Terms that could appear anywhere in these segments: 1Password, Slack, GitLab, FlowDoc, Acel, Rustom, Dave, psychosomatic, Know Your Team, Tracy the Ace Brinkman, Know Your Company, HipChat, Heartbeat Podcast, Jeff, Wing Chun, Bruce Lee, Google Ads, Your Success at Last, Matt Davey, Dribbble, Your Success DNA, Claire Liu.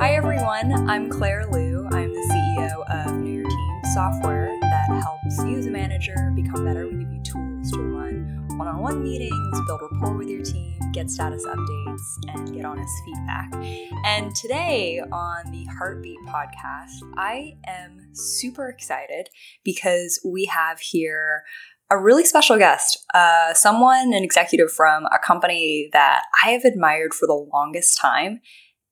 Hi everyone, I'm Claire Liu. I'm the CEO of Know Your Team, software that helps you as a manager become better. We give you tools to run one-on-one meetings, build rapport with your team, get status updates, and get honest feedback. And today on the Heartbeat Podcast, I am super excited because we have here a really special guest, an executive from a company that I have admired for the longest time,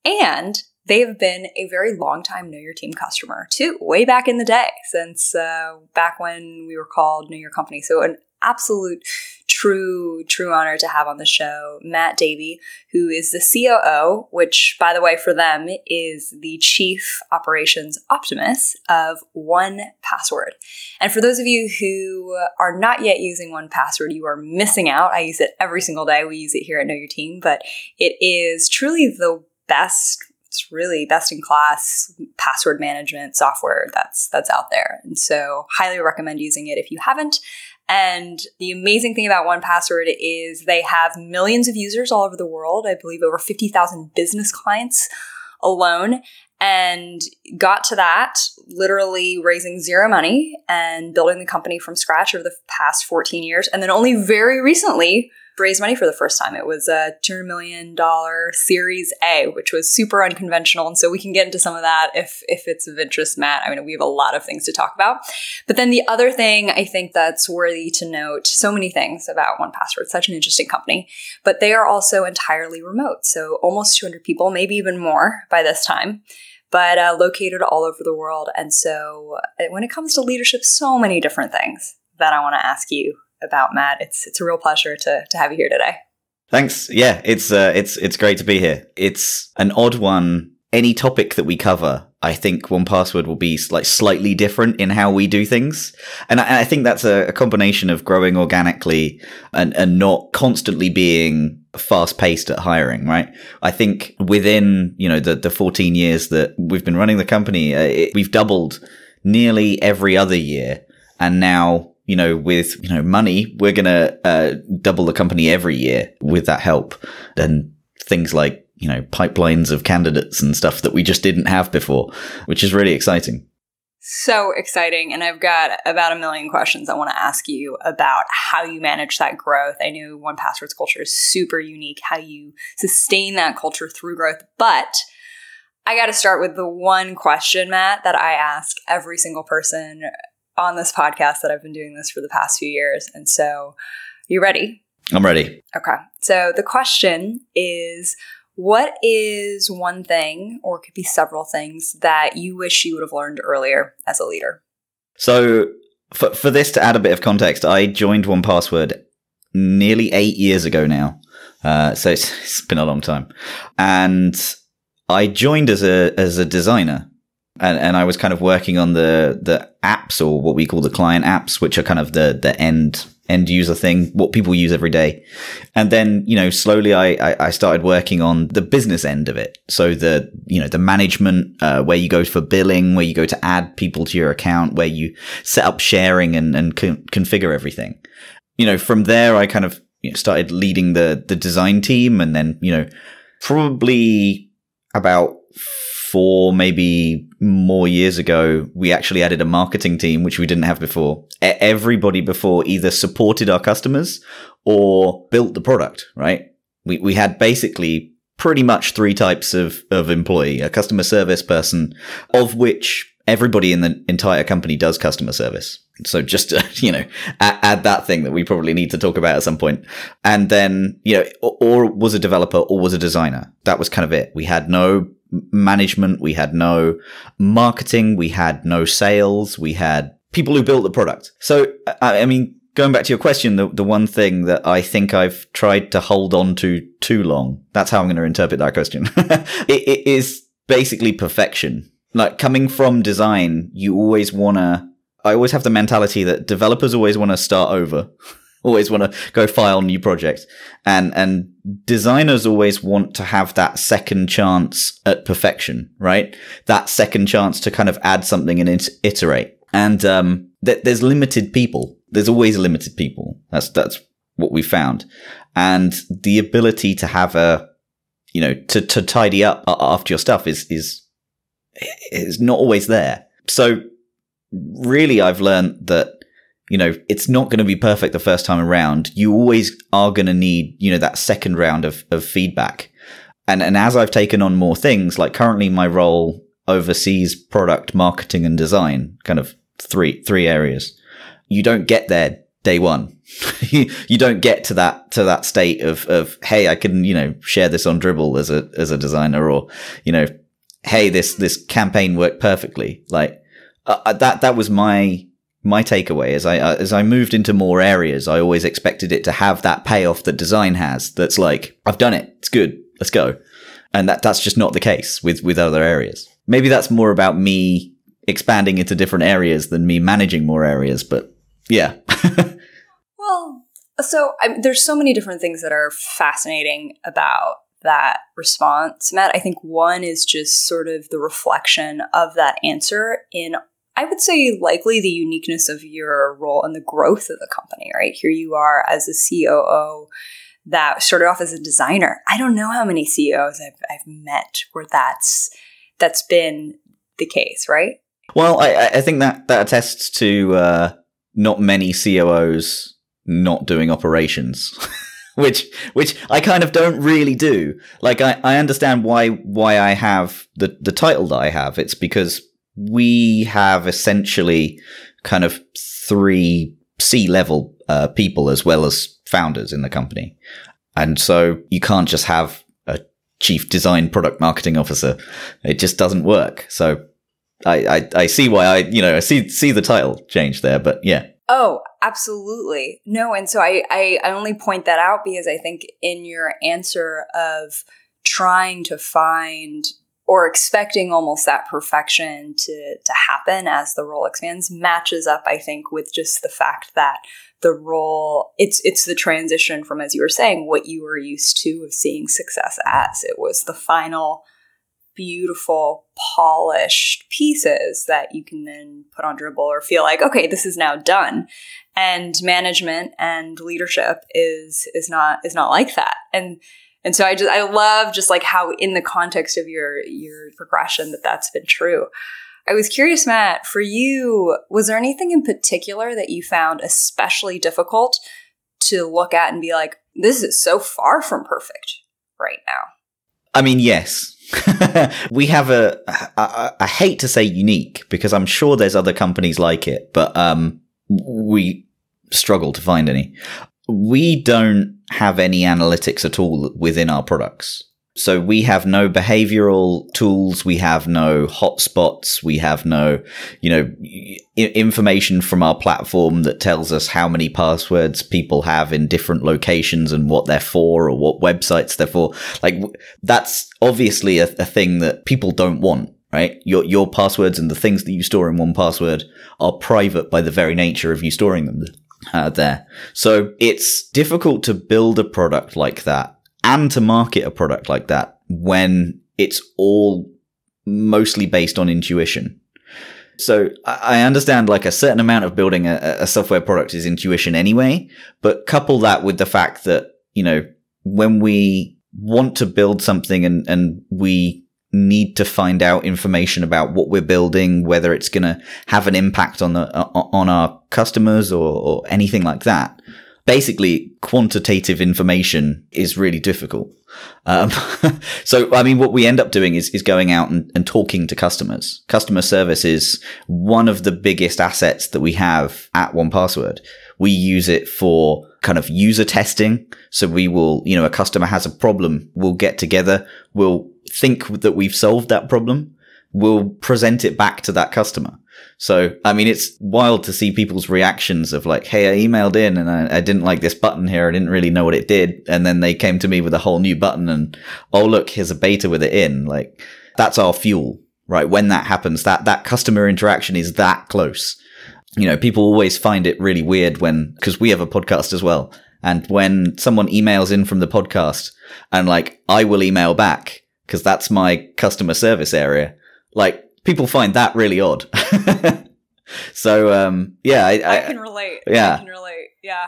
and they have been a very long time Know Your Team customer too, way back in the day, since back when we were called Know Your Company. So an absolute true honor to have on the show Matt Davey, who is the COO, which, by the way, for them is the Chief Operations Optimist of 1Password. And for those of you who are not yet using 1Password, you are missing out. I use it every single day. We use it here at Know Your Team, but it is truly the best. It's really best in class password management software that's out there. And so highly recommend using it if you haven't. And the amazing thing about 1Password is they have millions of users all over the world. I believe over 50,000 business clients alone, and got to that literally raising zero money and building the company from scratch over the past 14 years. And then only very recently raised money for the first time. It was a $2 million Series A, which was super unconventional. And so we can get into some of that if it's of interest, Matt. I mean, we have a lot of things to talk about. But then the other thing I think that's worthy to note, so many things about 1Password, such an interesting company, but they are also entirely remote. So almost 200 people, maybe even more by this time, but located all over the world. And so when it comes to leadership, so many different things that I want to ask you about, Matt. It's a real pleasure to have you here today. Thanks. Yeah, it's great to be here. It's an odd one. Any topic that we cover, I think 1Password will be like slightly different in how we do things. And I think that's a combination of growing organically and not constantly being fast paced at hiring, right? I think within, the 14 years that we've been running the company, we've doubled nearly every other year. And now, with, money, we're going to double the company every year with that help, and things like, pipelines of candidates and stuff that we just didn't have before, which is really exciting. So exciting. And I've got about a million questions I want to ask you about how you manage that growth. I know 1Password's culture is super unique, how you sustain that culture through growth. But I got to start with the one question, Matt, that I ask every single person on this podcast that I've been doing this for the past few years. And so, you ready? I'm ready. Okay. So the question is, what is one thing, or it could be several things, that you wish you would have learned earlier as a leader? So for this to add a bit of context, I joined 1Password nearly 8 years ago now. So it's been a long time. And I joined as a designer. And I was kind of working on the apps, or what we call the client apps, which are kind of the end user thing, what people use every day. And then, slowly I started working on the business end of it. So the management, where you go for billing, where you go to add people to your account, where you set up sharing and configure everything. From there, I kind of started leading the design team. And then, probably about 4, maybe more years ago, we actually added a marketing team, which we didn't have before. Everybody before either supported our customers or built the product, right? We had basically pretty much 3 types of employee: a customer service person, of which everybody in the entire company does customer service. So just to, add that thing that we probably need to talk about at some point. And then, or was a developer or was a designer. That was kind of it. We had no management, we had no marketing, we had no sales, we had people who built the product. So, I mean, going back to your question, the one thing that I think I've tried to hold on to too long, that's how I'm going to interpret that question, it is basically perfection. Like, coming from design, I always have the mentality that developers always want to start over, always want to go file new projects, and designers always want to have that second chance at perfection, right? That second chance to kind of add something and iterate. And there's limited people. There's always limited people. That's what we found. And the ability to have a, you know, to tidy up after your stuff is not always there. So really, I've learned that, you know, it's not going to be perfect the first time around. You always are going to need, you know, that second round of feedback. And as I've taken on more things, like currently my role oversees product, marketing, and design, kind of three areas. You don't get there day one. You don't get to that state of, hey, I can, you know, share this on Dribbble as a designer, or, you know, hey, this campaign worked perfectly. Like that was my takeaway as I moved into more areas. I always expected it to have that payoff that design has. That's like, I've done it. It's good. Let's go. And that's just not the case with other areas. Maybe that's more about me expanding into different areas than me managing more areas, but yeah. Well, so there's so many different things that are fascinating about that response, Matt. I think one is just sort of the reflection of that answer in, I would say, likely the uniqueness of your role and the growth of the company, right? Here you are as a COO that started off as a designer. I don't know how many CEOs I've met where that's been the case, right? Well, I think that attests to not many COOs not doing operations, which I kind of don't really do. Like, I understand why I have the title that I have. It's because we have essentially kind of three C-level people as well as founders in the company. And so you can't just have a chief design product marketing officer. It just doesn't work. So I see why I see the title change there, but yeah. Oh, absolutely. No, and so I only point that out because I think in your answer of trying to find or expecting almost that perfection to happen as the role expands matches up, I think, with just the fact that the role, it's the transition from, as you were saying, what you were used to of seeing success as. It was the final beautiful, polished pieces that you can then put on Dribbble or feel like, okay, this is now done. And management and leadership is not like that. And so I love just like how in the context of your progression that's been true. I was curious, Matt, for you, was there anything in particular that you found especially difficult to look at and be like, this is so far from perfect right now? I mean, yes. We have I hate to say unique because I'm sure there's other companies like it, but we struggle to find any. We don't have any analytics at all within our products. So we have no behavioral tools. We have no hotspots. We have no, you know, information from our platform that tells us how many passwords people have in different locations and what they're for or what websites they're for. Like, that's obviously a thing that people don't want, right? Your passwords and the things that you store in 1Password are private by the very nature of you storing them there. So it's difficult to build a product like that and to market a product like that when it's all mostly based on intuition. So I understand like a certain amount of building a software product is intuition anyway, but couple that with the fact that, you know, when we want to build something and we need to find out information about what we're building, whether it's going to have an impact on our customers or anything like that. Basically, quantitative information is really difficult. So, I mean, what we end up doing is going out and talking to customers. Customer service is one of the biggest assets that we have at 1Password. We use it for kind of user testing. So we will, you know, a customer has a problem. We'll get together. We'll think that we've solved that problem. We'll present it back to that customer. So, I mean, it's wild to see people's reactions of like, hey, I emailed in and I didn't like this button here. I didn't really know what it did. And then they came to me with a whole new button and, oh, look, here's a beta with it in. Like, that's our fuel, right? When that happens, that customer interaction is that close. You know, people always find it really weird because we have a podcast as well. And when someone emails in from the podcast and like, I will email back because that's my customer service area. Like, people find that really odd. So yeah, I can relate. Yeah, I can relate. Yeah.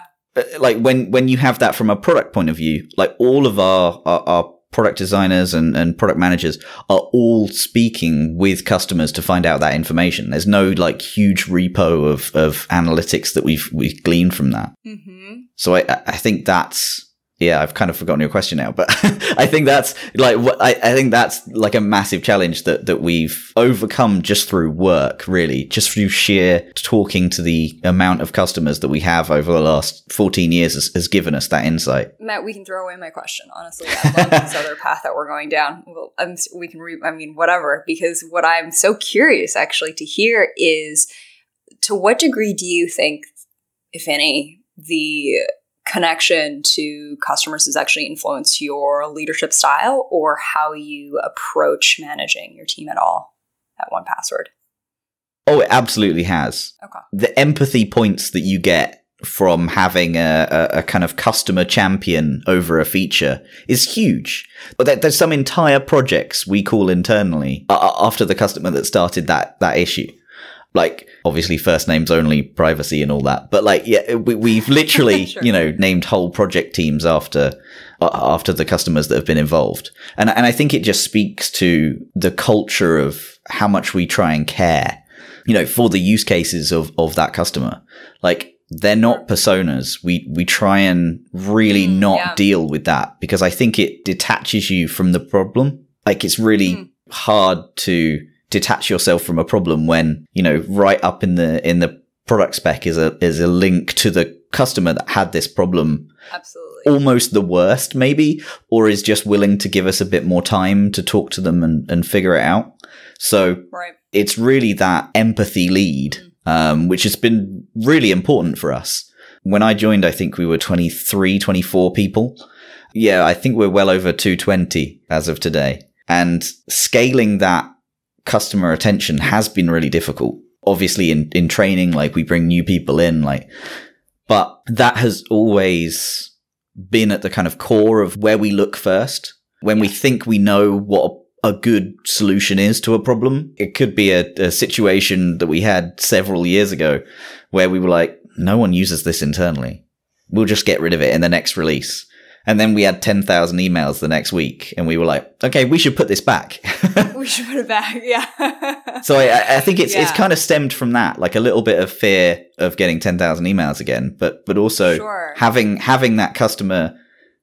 Like when you have that from a product point of view, like all of our product designers and product managers are all speaking with customers to find out that information. There's no like huge repo of analytics that we've gleaned from that. Mm-hmm. So I think that's, yeah, I've kind of forgotten your question now, but I think that's like what I think that's like a massive challenge that we've overcome just through work, really, just through sheer talking to the amount of customers that we have over the last 14 years has given us that insight. Matt, we can throw away my question, honestly. I love this other path that we're going down. Well, whatever, because what I'm so curious actually to hear is, to what degree do you think, if any, the connection to customers has actually influenced your leadership style or how you approach managing your team at all at 1Password? Oh, it absolutely has. Okay. The empathy points that you get from having a kind of customer champion over a feature is huge. But there's some entire projects we call internally after the customer that started that issue. Like, obviously, first names only, privacy and all that. But like, yeah, we've literally, sure, you know, named whole project teams after the customers that have been involved. And I think it just speaks to the culture of how much we try and care, you know, for the use cases of that customer. Like, they're not personas. We try and really not deal with that, because I think it detaches you from the problem. Like, it's really hard to detach yourself from a problem when, you know, right up in the product spec is a link to the customer that had this problem. Absolutely. Almost the worst, maybe, or is just willing to give us a bit more time to talk to them and figure it out. So It's really that empathy lead, which has been really important for us. When I joined, I think we were 23, 24 people. Yeah, I think we're well over 220 as of today. And scaling that customer attention has been really difficult. Obviously in training, like we bring new people in, like, but that has always been at the kind of core of where we look first. When we think we know what a good solution is to a problem, it could be a situation that we had several years ago where we were like, no one uses this internally. We'll just get rid of it in the next release. And then we had 10,000 emails the next week, and we were like, okay, we should put this back. We should put it back, yeah. So I think it's kind of stemmed from that, like a little bit of fear of getting 10,000 emails again, but also having that customer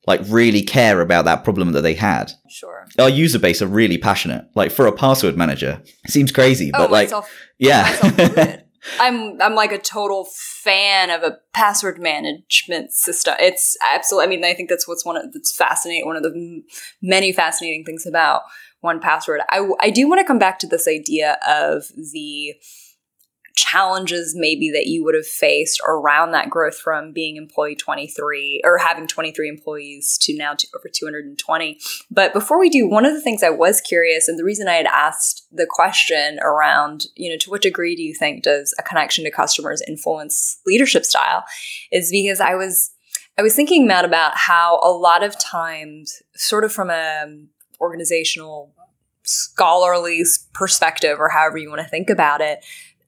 like really care about that problem that they had. Sure. Our user base are really passionate. Like, for a password manager, it seems crazy, but like, yeah. I'm like a total fan of a password management system. It's absolutely, I mean, I think that's what's one of the many fascinating things about 1Password. I do want to come back to this idea of the challenges maybe that you would have faced around that growth from being employee 23 or having 23 employees to now to over 220. But before we do, one of the things I was curious, and the reason I had asked the question around, you know, to what degree do you think does a connection to customers influence leadership style, is because I was thinking, Matt, about how a lot of times, sort of from an organizational scholarly perspective or however you want to think about it,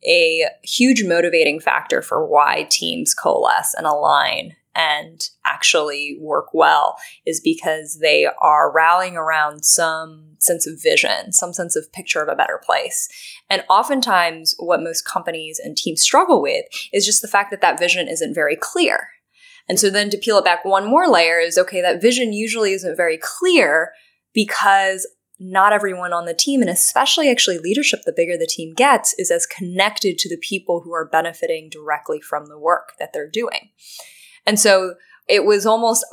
a huge motivating factor for why teams coalesce and align and actually work well is because they are rallying around some sense of vision, some sense of picture of a better place. And oftentimes what most companies and teams struggle with is just the fact that that vision isn't very clear. And so then to peel it back one more layer is, okay, that vision usually isn't very clear because not everyone on the team, and especially actually leadership, the bigger the team gets, is as connected to the people who are benefiting directly from the work that they're doing. And so it was almost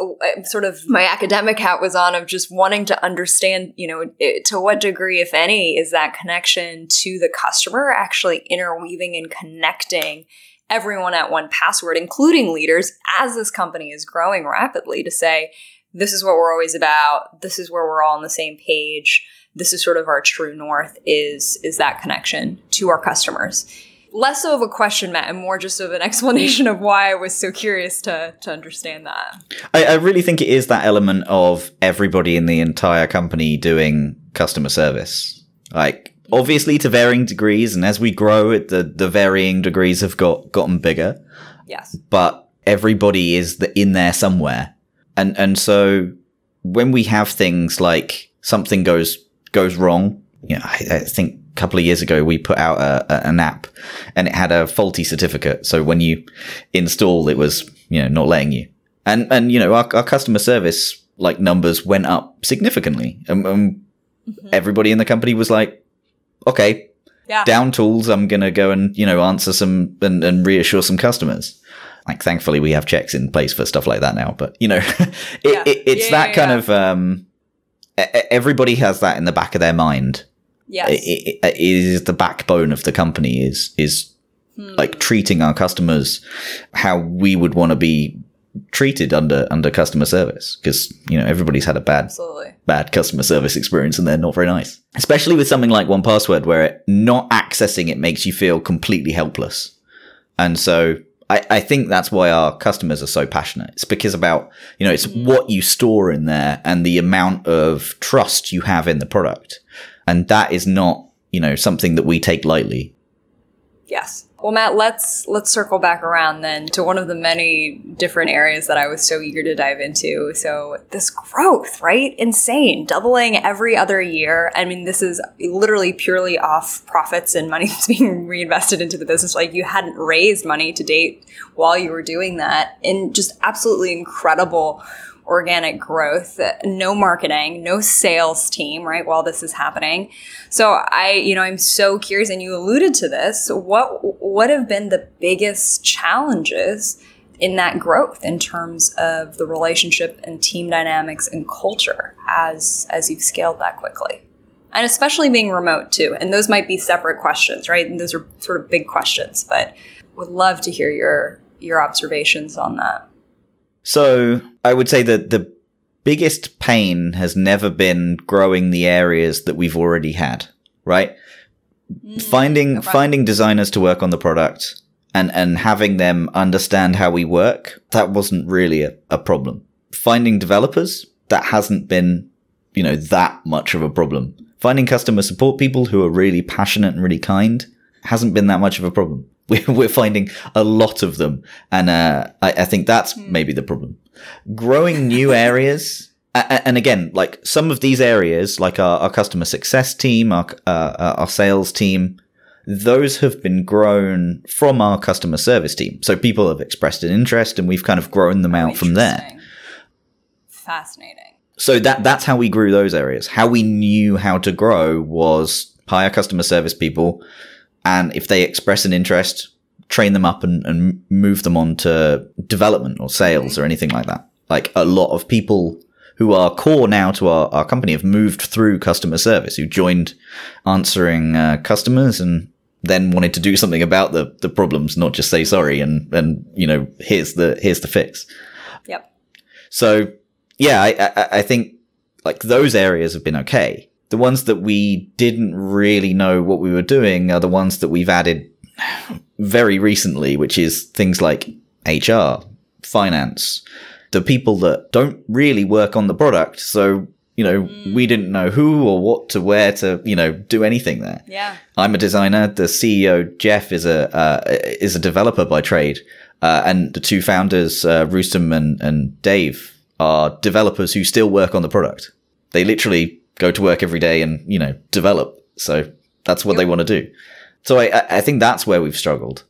sort of my academic hat was on of just wanting to understand, you know, to what degree, if any, is that connection to the customer actually interweaving and connecting everyone at 1Password, including leaders, as this company is growing rapidly, to say, this is what we're always about. This is where we're all on the same page. This is sort of our true north, is that connection to our customers. Less so of a question, Matt, and more just of an explanation of why I was so curious to understand that. I really think it is that element of everybody in the entire company doing customer service. Like, obviously to varying degrees, and as we grow, the varying degrees have gotten bigger. Yes. But everybody is in there somewhere. And so when we have things like something goes wrong, you know, I think a couple of years ago we put out an app and it had a faulty certificate. So when you install, it was, you know, not letting you. And you know, our customer service like numbers went up significantly, and mm-hmm. everybody in the company was like, okay, yeah. down tools, I'm going to go and, you know, answer some and reassure some customers. Like, thankfully we have checks in place for stuff like that now, but you know, it's that kind of, everybody has that in the back of their mind. Yes. It is the backbone of the company is like treating our customers how we would want to be treated under customer service, because you know everybody's had a bad customer service experience and they're not very nice, especially with something like 1Password, where not accessing it makes you feel completely helpless. And so I think that's why our customers are so passionate. It's because about, you know, it's what you store in there and the amount of trust you have in the product, and that is not, you know, something that we take lightly. Yes. Well, Matt, let's circle back around then to one of the many different areas that I was so eager to dive into. So this growth, right? Insane. Doubling every other year. I mean, this is literally purely off profits and money that's being reinvested into the business. Like, you hadn't raised money to date while you were doing that, and just absolutely incredible organic growth, no marketing, no sales team, right, while this is happening. So I'm so curious, and you alluded to this, what have been the biggest challenges in that growth in terms of the relationship and team dynamics and culture as you've scaled that quickly? And especially being remote too. And those might be separate questions, right? And those are sort of big questions, but would love to hear your observations on that. So I would say that the biggest pain has never been growing the areas that we've already had, right? Finding designers to work on the product and having them understand how we work, that wasn't really a problem. Finding developers, that hasn't been, you know, that much of a problem. Finding customer support people who are really passionate and really kind hasn't been that much of a problem. We're finding a lot of them. And I think that's maybe the problem. Growing new areas. And again, like some of these areas, like our customer success team, our sales team, those have been grown from our customer service team. So people have expressed an interest and we've kind of grown them out from there. Fascinating. So that's how we grew those areas. How we knew how to grow was hire customer service people, and if they express an interest, train them up and move them on to development or sales or anything like that. Like, a lot of people who are core now to our company have moved through customer service, who joined answering customers and then wanted to do something about the problems, not just say sorry and you know, here's the fix. Yep. So yeah, I think like those areas have been okay. The ones that we didn't really know what we were doing are the ones that we've added very recently, which is things like HR, finance, the people that don't really work on the product. So, you know, we didn't know who or what to wear to, you know, do anything there. Yeah. I'm a designer. The CEO, Jeff, is a developer by trade. And the two founders, Rustom and Dave, are developers who still work on the product. They literally go to work every day and, you know, develop. So that's what they want to do. So I think that's where we've struggled,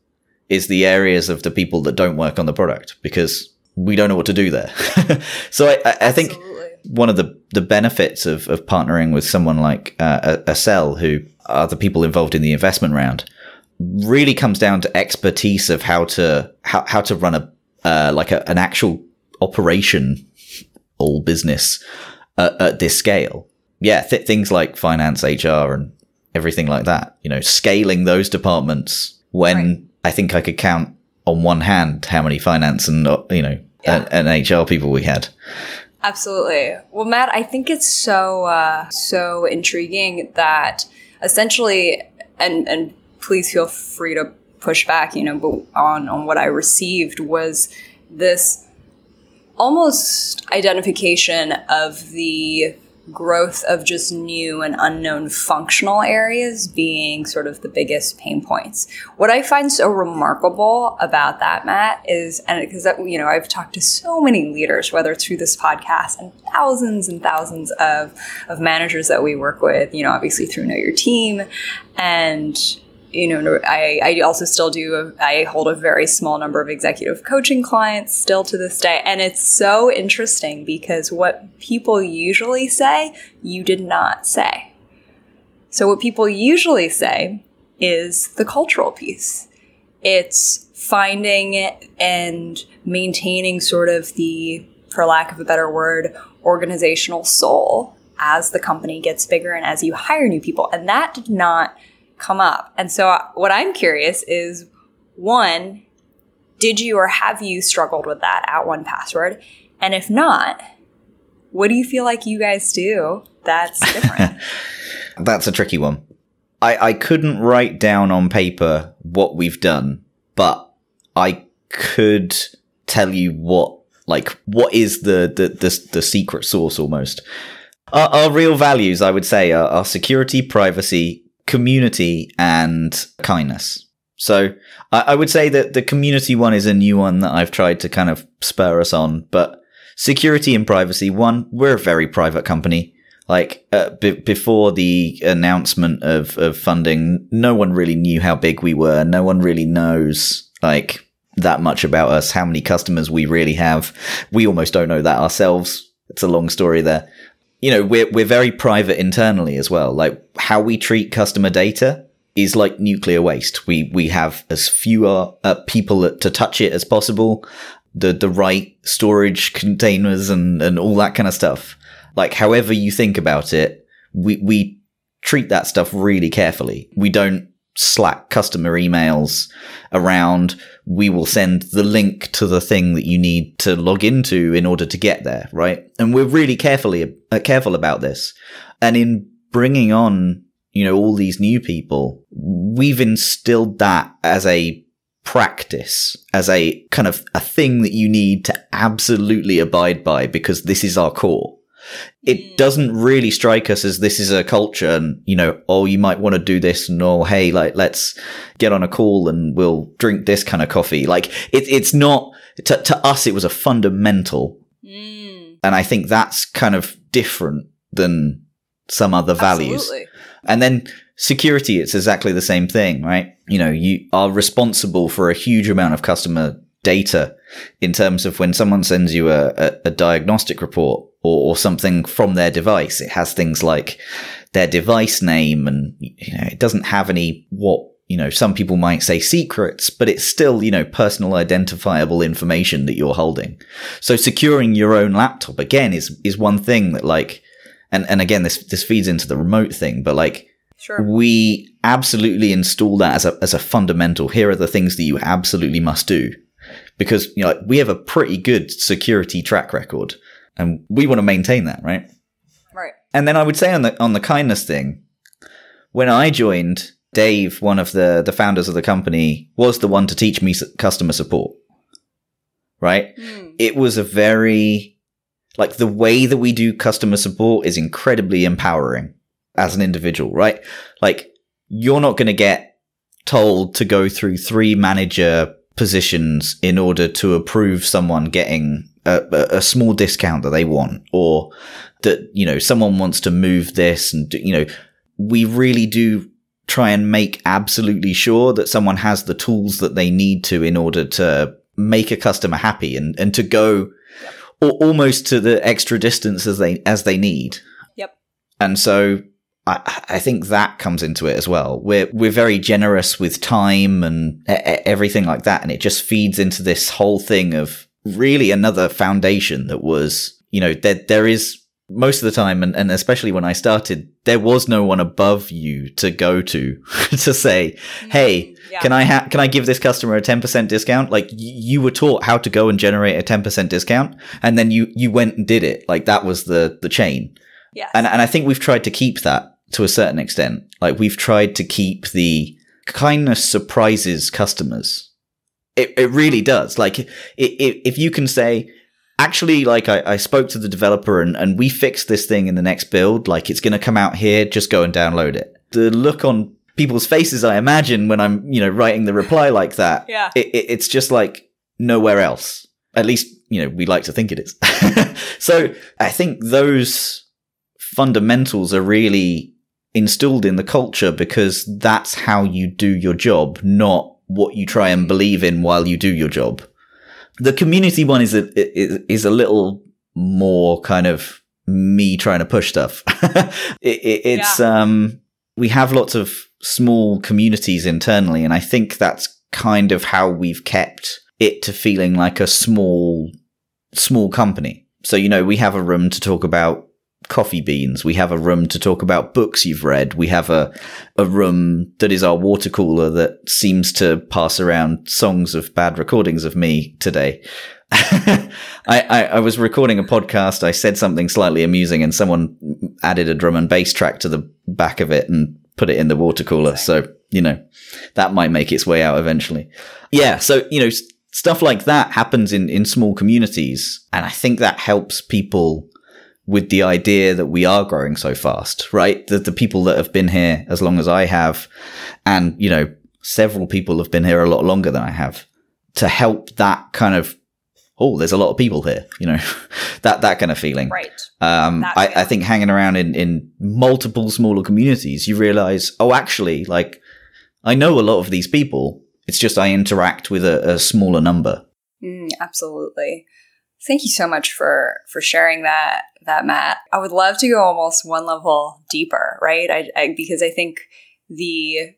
is the areas of the people that don't work on the product, because we don't know what to do there. So I think one of the benefits of partnering with someone like Acel, who are the people involved in the investment round, really comes down to expertise of how to run a an actual operation or business at this scale. Yeah, things like finance, HR, and everything like that. You know, scaling those departments when I think I could count on one hand how many finance and, you know, and HR people we had. Absolutely. Well, Matt, I think it's so intriguing that essentially, and please feel free to push back, you know, but on what I received was this almost identification of the growth of just new and unknown functional areas being sort of the biggest pain points. What I find so remarkable about that, Matt, is, and because, you know, I've talked to so many leaders, whether it's through this podcast and thousands of managers that we work with, you know, obviously through Know Your Team. And, you know, I also still do, I hold a very small number of executive coaching clients still to this day. And it's so interesting because what people usually say, you did not say. So what people usually say is the cultural piece. It's finding it and maintaining sort of the, for lack of a better word, organizational soul as the company gets bigger and as you hire new people. And that did not come up. And so what I'm curious is, one, did you or have you struggled with that at 1Password? And if not, what do you feel like you guys do that's different? That's a tricky one. I couldn't write down on paper what we've done, but I could tell you what is the secret sauce almost. Our real values, I would say, are security, privacy, community, and kindness. So I would say that the community one is a new one that I've tried to kind of spur us on, but security and privacy, one, we're a very private company. Like before the announcement of funding, no one really knew how big we were. No one really knows like that much about us, how many customers we really have. We almost don't know that ourselves. It's a long story there. You know, we're very private internally as well. Like how we treat customer data is like nuclear waste. We have as few people to touch it as possible, the right storage containers and all that kind of stuff. Like however you think about it, we treat that stuff really carefully. We don't Slack customer emails around. We will send the link to the thing that you need to log into in order to get there, right? And we're really careful about this. And in bringing on, you know, all these new people, we've instilled that as a practice, as a kind of a thing that you need to absolutely abide by because this is our core. It doesn't really strike us as this is a culture and, you know, oh, you might want to do this and oh, hey, like, let's get on a call and we'll drink this kind of coffee. Like it's not to us, it was a fundamental. Mm. And I think that's kind of different than some other values. Absolutely. And then security, it's exactly the same thing, right? You know, you are responsible for a huge amount of customer data in terms of when someone sends you a diagnostic report or something from their device. It has things like their device name and, you know, it doesn't have any what, you know, some people might say secrets, but it's still, you know, personal identifiable information that you're holding. So securing your own laptop again is one thing that like, and again, this feeds into the remote thing, but like, sure. We absolutely install that as a fundamental. Here are the things that you absolutely must do because, you know, like, we have a pretty good security track record. And we want to maintain that, right? Right. And then I would say on the kindness thing, when I joined, Dave, one of the founders of the company, was the one to teach me customer support, right? Mm. It was a very, like the way that we do customer support is incredibly empowering as an individual, right? Like you're not going to get told to go through 3 manager positions in order to approve someone getting a small discount that they want, or that, you know, someone wants to move this and, you know, we really do try and make absolutely sure that someone has the tools that they need to in order to make a customer happy and to go or almost to the extra distance as they need. Yep. And so I think that comes into it as well. We're very generous with time and everything like that. And it just feeds into this whole thing of, really another foundation that was, you know, there is most of the time, and especially when I started, there was no one above you to go to to say, hey, yeah. Can I give this customer a 10% discount? Like you were taught how to go and generate a 10% discount, and then you went and did it. Like that was the chain. Yes. And I think we've tried to keep that to a certain extent. Like we've tried to keep the kindness surprises customers. It really does. Like, if you can say, actually, like, I spoke to the developer and we fixed this thing in the next build. Like, it's going to come out here. Just go and download it. The look on people's faces, I imagine, when I'm, you know, writing the reply like that, yeah, it's just like nowhere else. At least, you know, we like to think it is. So I think those fundamentals are really instilled in the culture because that's how you do your job, not what you try and believe in while you do your job. The community one is a little more kind of me trying to push stuff. It's we have lots of small communities internally, and I think that's kind of how we've kept it to feeling like a small company. So, you know, we have a room to talk about coffee beans. We have a room to talk about books you've read. We have a room that is our water cooler that seems to pass around songs of bad recordings of me today. I was recording a podcast. I said something slightly amusing and someone added a drum and bass track to the back of it and put it in the water cooler. So, you know, that might make its way out eventually. Yeah. So, you know, stuff like that happens in small communities. And I think that helps people with the idea that we are growing so fast, right? That the people that have been here as long as I have, and, you know, several people have been here a lot longer than I have, to help that kind of, oh, there's a lot of people here, you know, that kind of feeling. Right. I think hanging around in multiple smaller communities, you realize, oh, actually, like, I know a lot of these people. It's just I interact with a smaller number. Absolutely. Thank you so much for sharing that, Matt. I would love to go almost one level deeper, right? Because I think everything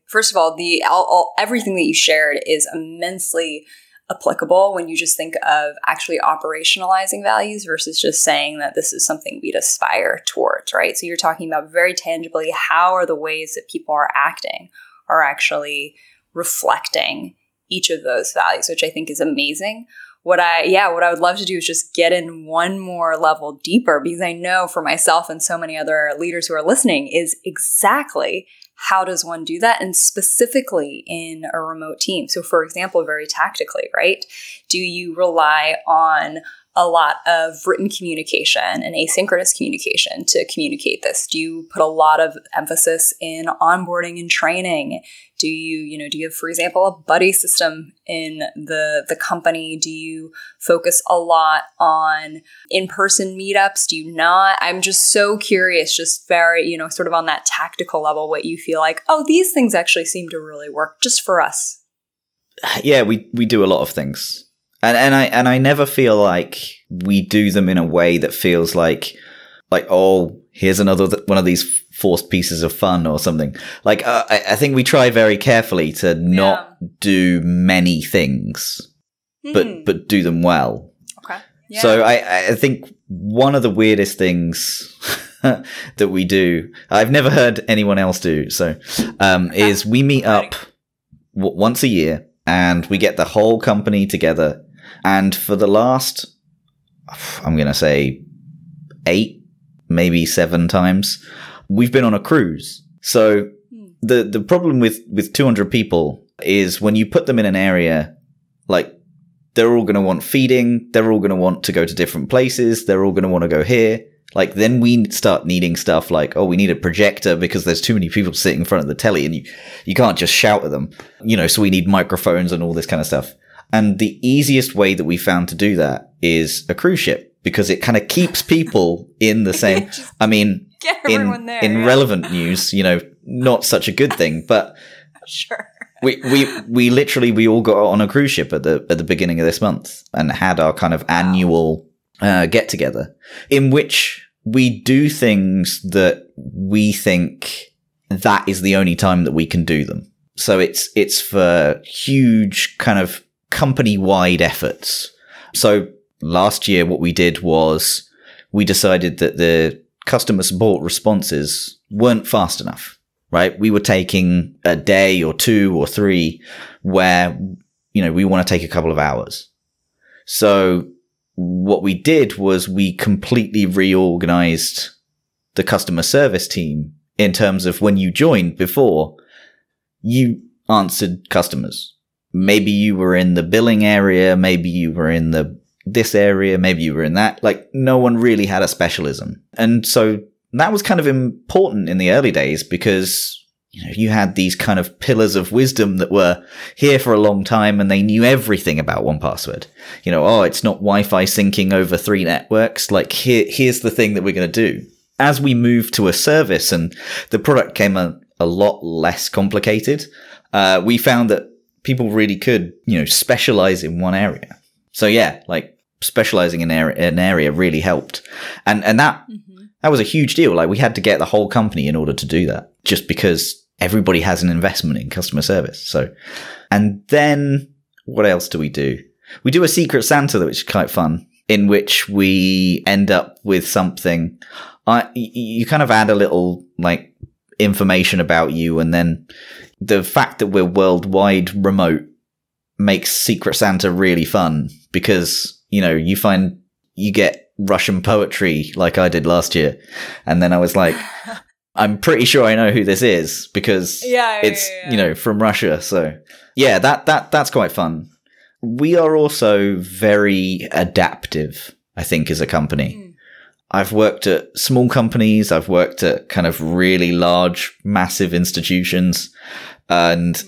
that you shared is immensely applicable when you just think of actually operationalizing values versus just saying that this is something we'd aspire towards, right? So you're talking about very tangibly how are the ways that people are acting are actually reflecting each of those values, which I think is amazing. What I would love to do is just get in one more level deeper, because I know for myself and so many other leaders who are listening is exactly how does one do that, and specifically in a remote team. So, for example, very tactically, right? Do you rely on a lot of written communication and asynchronous communication to communicate this? Do you put a lot of emphasis in onboarding and training? Do you have, for example, a buddy system in the company? Do you focus a lot on in-person meetups? Do you not? I'm just so curious, just very, you know, sort of on that tactical level, what you feel like, oh, these things actually seem to really work just for us. Yeah, we do a lot of things. And I never feel like we do them in a way that feels like, oh, here's another one of these forced pieces of fun or something. Like, I think we try very carefully to not do many things, but do them well. Okay. Yeah. So I think one of the weirdest things that we do, I've never heard anyone else do, so is we meet up once a year and we get the whole company together. And for the last, I'm going to say 8, maybe 7 times, we've been on a cruise. So the problem with 200 people is when you put them in an area, like, they're all going to want feeding. They're all going to want to go to different places. They're all going to want to go here. Like, then we start needing stuff like, oh, we need a projector because there's too many people sitting in front of the telly and you can't just shout at them, you know, so we need microphones and all this kind of stuff. And the easiest way that we found to do that is a cruise ship, because it kind of keeps people in the same. I mean, in relevant news, you know, not such a good thing, but sure. We all got on a cruise ship at the beginning of this month and had our kind of annual get together, in which we do things that we think that is the only time that we can do them. So it's for huge kind of company-wide efforts. So last year what we did was we decided that the customer support responses weren't fast enough, right? We were taking a day or 2 or 3 where, you know, we want to take a couple of hours. So what we did was we completely reorganized the customer service team in terms of when you joined before, you answered customers. Maybe you were in the billing area. Maybe you were in the this area, maybe you were in that. Like, no one really had a specialism. And so that was kind of important in the early days because, you know, you had these kind of pillars of wisdom that were here for a long time and they knew everything about 1Password. You know, oh, it's not Wi-Fi syncing over three networks. Like, here's the thing that we're going to do. As we moved to a service and the product came a lot less complicated, we found that people really could, you know, specialize in one area. So yeah, like specializing in an area really helped. And that, that was a huge deal. Like, we had to get the whole company in order to do that just because everybody has an investment in customer service. So, and then what else do we do? We do a Secret Santa, which is quite fun, in which we end up with something. You kind of add a little like information about you, and then the fact that we're worldwide remote makes Secret Santa really fun because, you know, you find you get Russian poetry like I did last year, and then I was like, I'm pretty sure I know who this is because it's you know, from Russia. So yeah, that's quite fun. We are also very adaptive, I think, as a company. I've worked at small companies. I've worked at kind of really large, massive institutions, and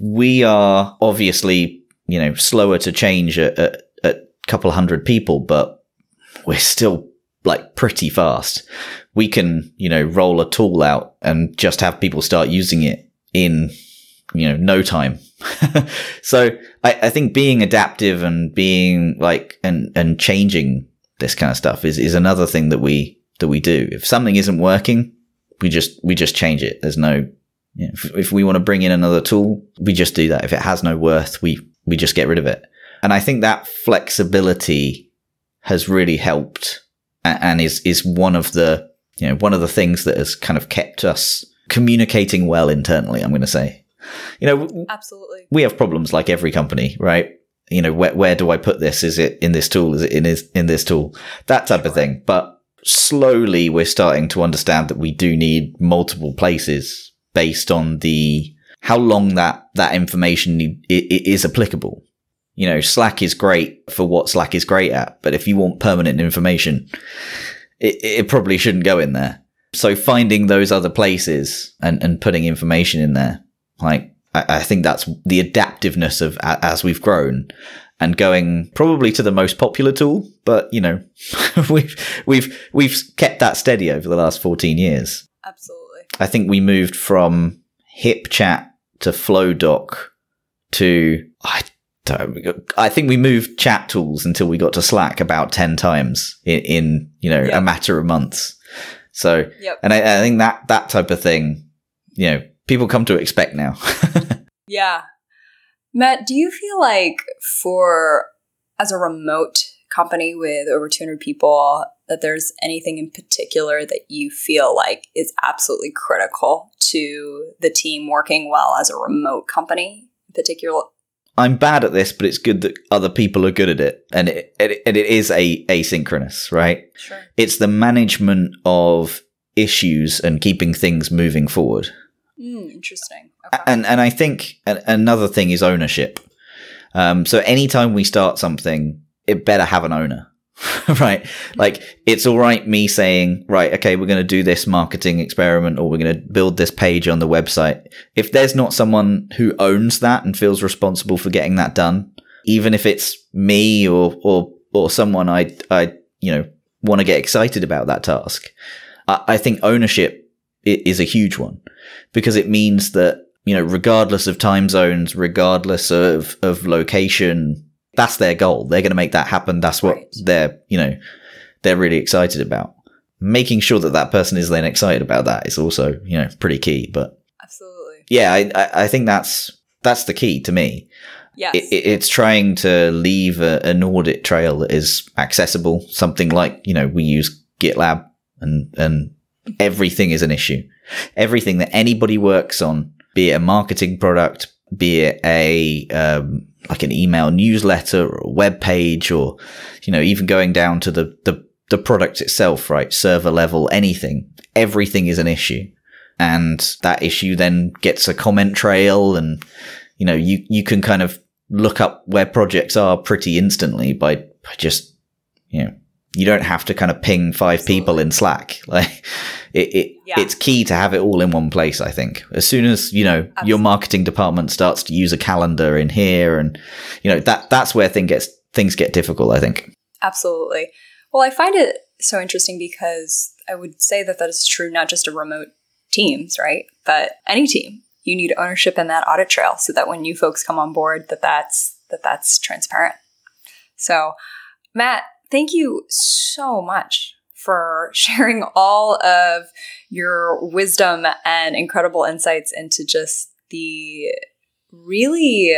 we are obviously, you know, slower to change at a couple hundred people, but we're still like pretty fast. We can, you know, roll a tool out and just have people start using it in, you know, no time. So I think being adaptive and being like, and changing this kind of stuff is another thing that we do. If something isn't working, we just change it. There's no, you know, if we want to bring in another tool, we just do that. If it has no worth, we just get rid of it. And I think that flexibility has really helped and is one of the things that has kind of kept us communicating well internally, I'm going to say. You know, absolutely. We have problems like every company, right? You know, where do I put this? Is it in this tool? Is it in this tool? That type of thing. But slowly we're starting to understand that we do need multiple places based on the how long that information is applicable. You know, Slack is great for what Slack is great at, but if you want permanent information, it probably shouldn't go in there. So finding those other places and putting information in there, like, I think that's the adaptiveness of as we've grown and going probably to the most popular tool. But, you know, we've kept that steady over the last 14 years. Absolutely. I think we moved from HipChat to FlowDoc to I think we moved chat tools until we got to Slack about 10 times in you know, a matter of months. So, and I think that type of thing, you know, people come to expect now. Yeah. Matt, do you feel like as a remote company with over 200 people, that there's anything in particular that you feel like is absolutely critical to the team working well as a remote company in particular? I'm bad at this, but it's good that other people are good at it. And it is asynchronous, right? Sure. It's the management of issues and keeping things moving forward. Interesting. Okay. And I think another thing is ownership. So anytime we start something, it better have an owner, right? Like, it's all right me saying, right, okay, we're going to do this marketing experiment or we're going to build this page on the website. If there's not someone who owns that and feels responsible for getting that done, even if it's me or someone I you know, want to get excited about that task, I think ownership is a huge one because it means that, you know, regardless of time zones, regardless of location, that's their goal. They're going to make that happen. That's what they're, you know, they're really excited about. Making sure that person is then excited about that is also, you know, pretty key. But absolutely, yeah, I think that's the key to me. Yes. It's trying to leave an audit trail that is accessible. Something like, you know, we use GitLab and everything is an issue. Everything that anybody works on, be it a marketing product, be it a like an email newsletter or a web page, or, you know, even going down to the product itself, right? Server level, anything. Everything is an issue, and that issue then gets a comment trail, and, you know, you can kind of look up where projects are pretty instantly by just, you know, you don't have to kind of ping five people in Slack. Like it's key to have it all in one place, I think. As soon as, you know, your marketing department starts to use a calendar in here, and, you know, that's where things get difficult, I think. Absolutely. Well, I find it so interesting because I would say that is true, not just of remote teams, right? But any team, you need ownership in that audit trail so that when you folks come on board, that's transparent. So Matt, thank you so much for sharing all of your wisdom and incredible insights into just the really,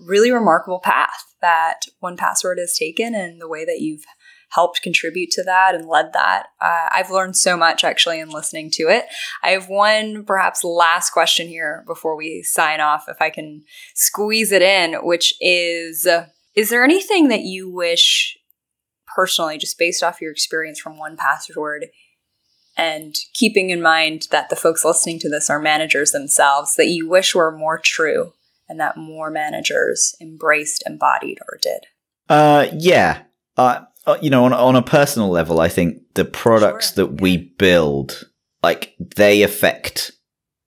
really remarkable path that 1Password has taken and the way that you've helped contribute to that and led that. I've learned so much actually in listening to it. I have one perhaps last question here before we sign off, if I can squeeze it in, which is there anything that you wish personally, just based off your experience from 1Password, and keeping in mind that the folks listening to this are managers themselves, that you wish were more true and that more managers embraced, embodied, or did? You know, on a personal level, I think the products that we build, like, they affect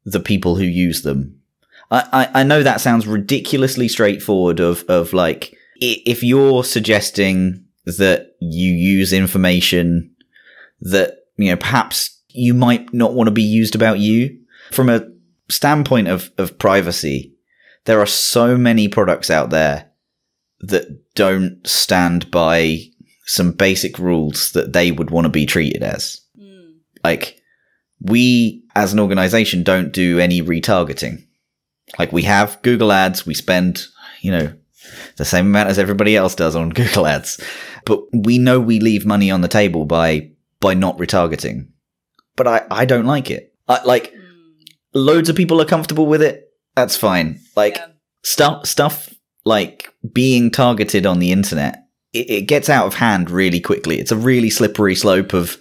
the people who use them. I know that sounds ridiculously straightforward of like, if you're suggesting that you use information that, you know, perhaps you might not want to be used about you. From a standpoint of privacy, there are so many products out there that don't stand by some basic rules that they would want to be treated as. Mm. Like, we as an organization don't do any retargeting. Like, we have Google Ads, we spend, you know, the same amount as everybody else does on Google Ads. But we know we leave money on the table by not retargeting. But I don't like it. Loads of people are comfortable with it. That's fine. Like, stuff like being targeted on the internet, it gets out of hand really quickly. It's a really slippery slope of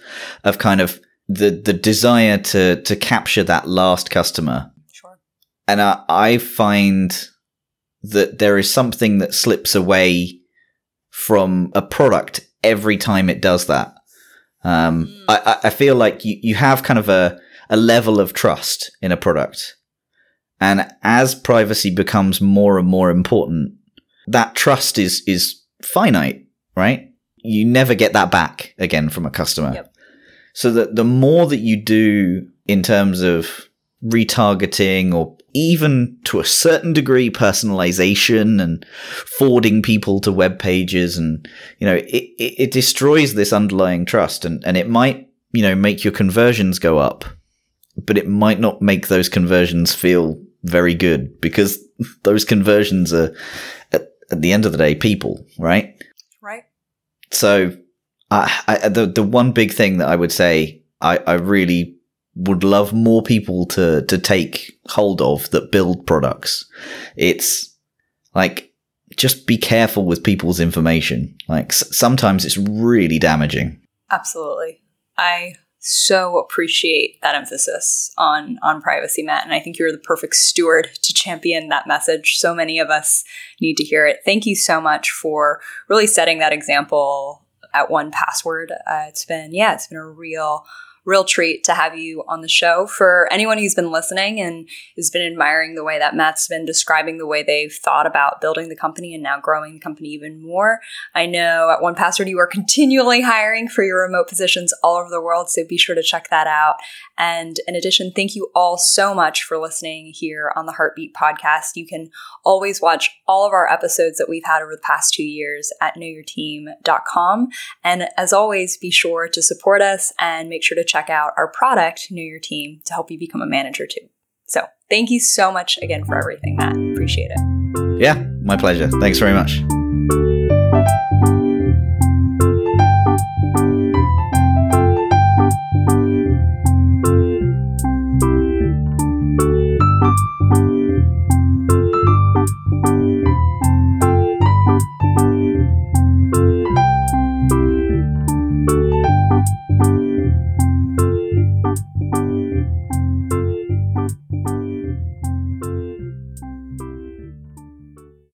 kind of the desire to capture that last customer. Sure. And I find that there is something that slips away from a product every time it does that. I feel like you have kind of a level of trust in a product. And as privacy becomes more and more important, that trust is finite, right? You never get that back again from a customer. Yep. So that the more that you do in terms of retargeting, or even to a certain degree personalization and forwarding people to web pages, and, you know, it destroys this underlying trust, and it might, you know, make your conversions go up, but it might not make those conversions feel very good, because those conversions are at the end of the day people, right? So the one big thing that I would say I really would love more people to take hold of that build products. It's like, just be careful with people's information. Like, sometimes it's really damaging. Absolutely. I so appreciate that emphasis on privacy, Matt. And I think you're the perfect steward to champion that message. So many of us need to hear it. Thank you so much for really setting that example at 1Password. It's been a real treat to have you on the show. For anyone who's been listening and has been admiring the way that Matt's been describing the way they've thought about building the company and now growing the company even more, I know at 1Password you are continually hiring for your remote positions all over the world, so be sure to check that out. And in addition, thank you all so much for listening here on the Heartbeat Podcast. You can always watch all of our episodes that we've had over the past 2 years at knowyourteam.com. And as always, be sure to support us and make sure to check out our product, Know Your Team, to help you become a manager too. So thank you so much again for everything, Matt. Appreciate it. Yeah, my pleasure. Thanks very much.